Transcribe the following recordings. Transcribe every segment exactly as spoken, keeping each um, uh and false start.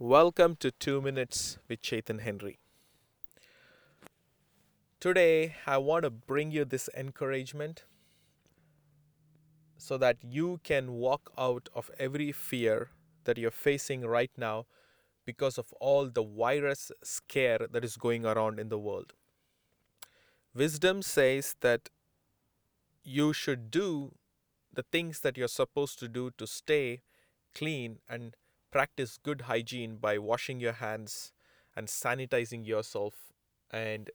Welcome to two Minutes with Chetan Henry. Today, I want to bring you this encouragement so that you can walk out of every fear that you're facing right now because of all the virus scare that is going around in the world. Wisdom says that you should do the things that you're supposed to do to stay clean and practice good hygiene by washing your hands and sanitizing yourself and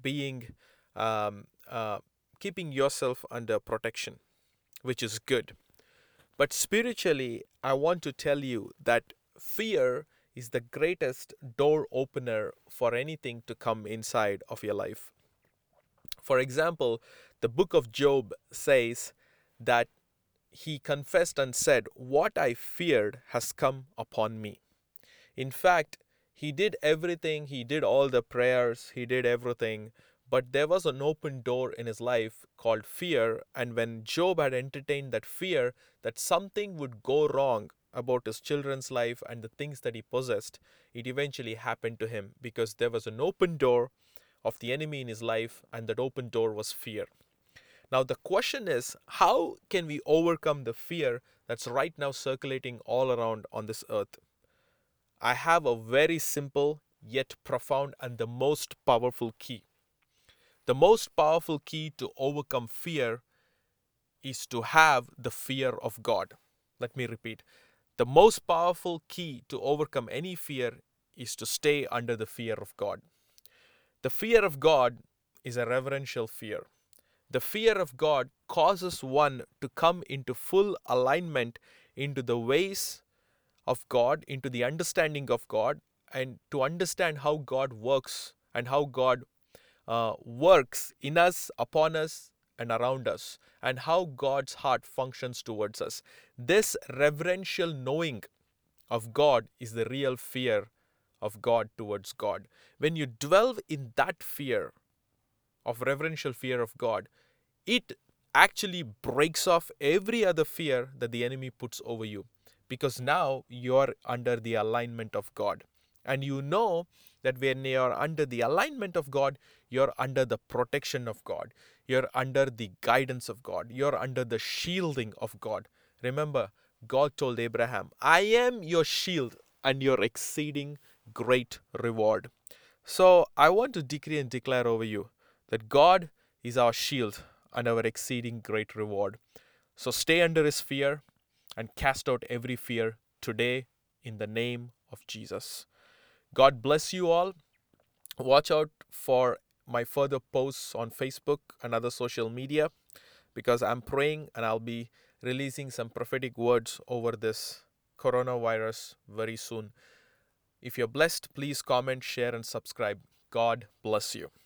being um, uh, keeping yourself under protection, which is good. But spiritually, I want to tell you that fear is the greatest door opener for anything to come inside of your life. For example, the book of Job says that he confessed and said, "What I feared has come upon me." In fact, he did everything, he did all the prayers, he did everything, but there was an open door in his life called fear. And when Job had entertained that fear that something would go wrong about his children's life and the things that he possessed, it eventually happened to him because there was an open door of the enemy in his life, and that open door was fear. Now the question is, how can we overcome the fear that's right now circulating all around on this earth? I have a very simple yet profound and the most powerful key. The most powerful key to overcome fear is to have the fear of God. Let me repeat. The most powerful key to overcome any fear is to stay under the fear of God. The fear of God is a reverential fear. The fear of God causes one to come into full alignment into the ways of God, into the understanding of God, and to understand how God works and how God uh, works in us, upon us, and around us, and how God's heart functions towards us. This reverential knowing of God is the real fear of God towards God. When you dwell in that fear of reverential fear of God, it actually breaks off every other fear that the enemy puts over you, because now you're under the alignment of God. And you know that when you're under the alignment of God, you're under the protection of God. You're under the guidance of God. You're under the shielding of God. Remember, God told Abraham, "I am your shield and your exceeding great reward." So I want to decree and declare over you that God is our shield and our exceeding great reward. So stay under his fear and cast out every fear today in the name of Jesus. God bless you all. Watch out for my further posts on Facebook and other social media, because I'm praying and I'll be releasing some prophetic words over this coronavirus very soon. If you're blessed, please comment, share, and subscribe. God bless you.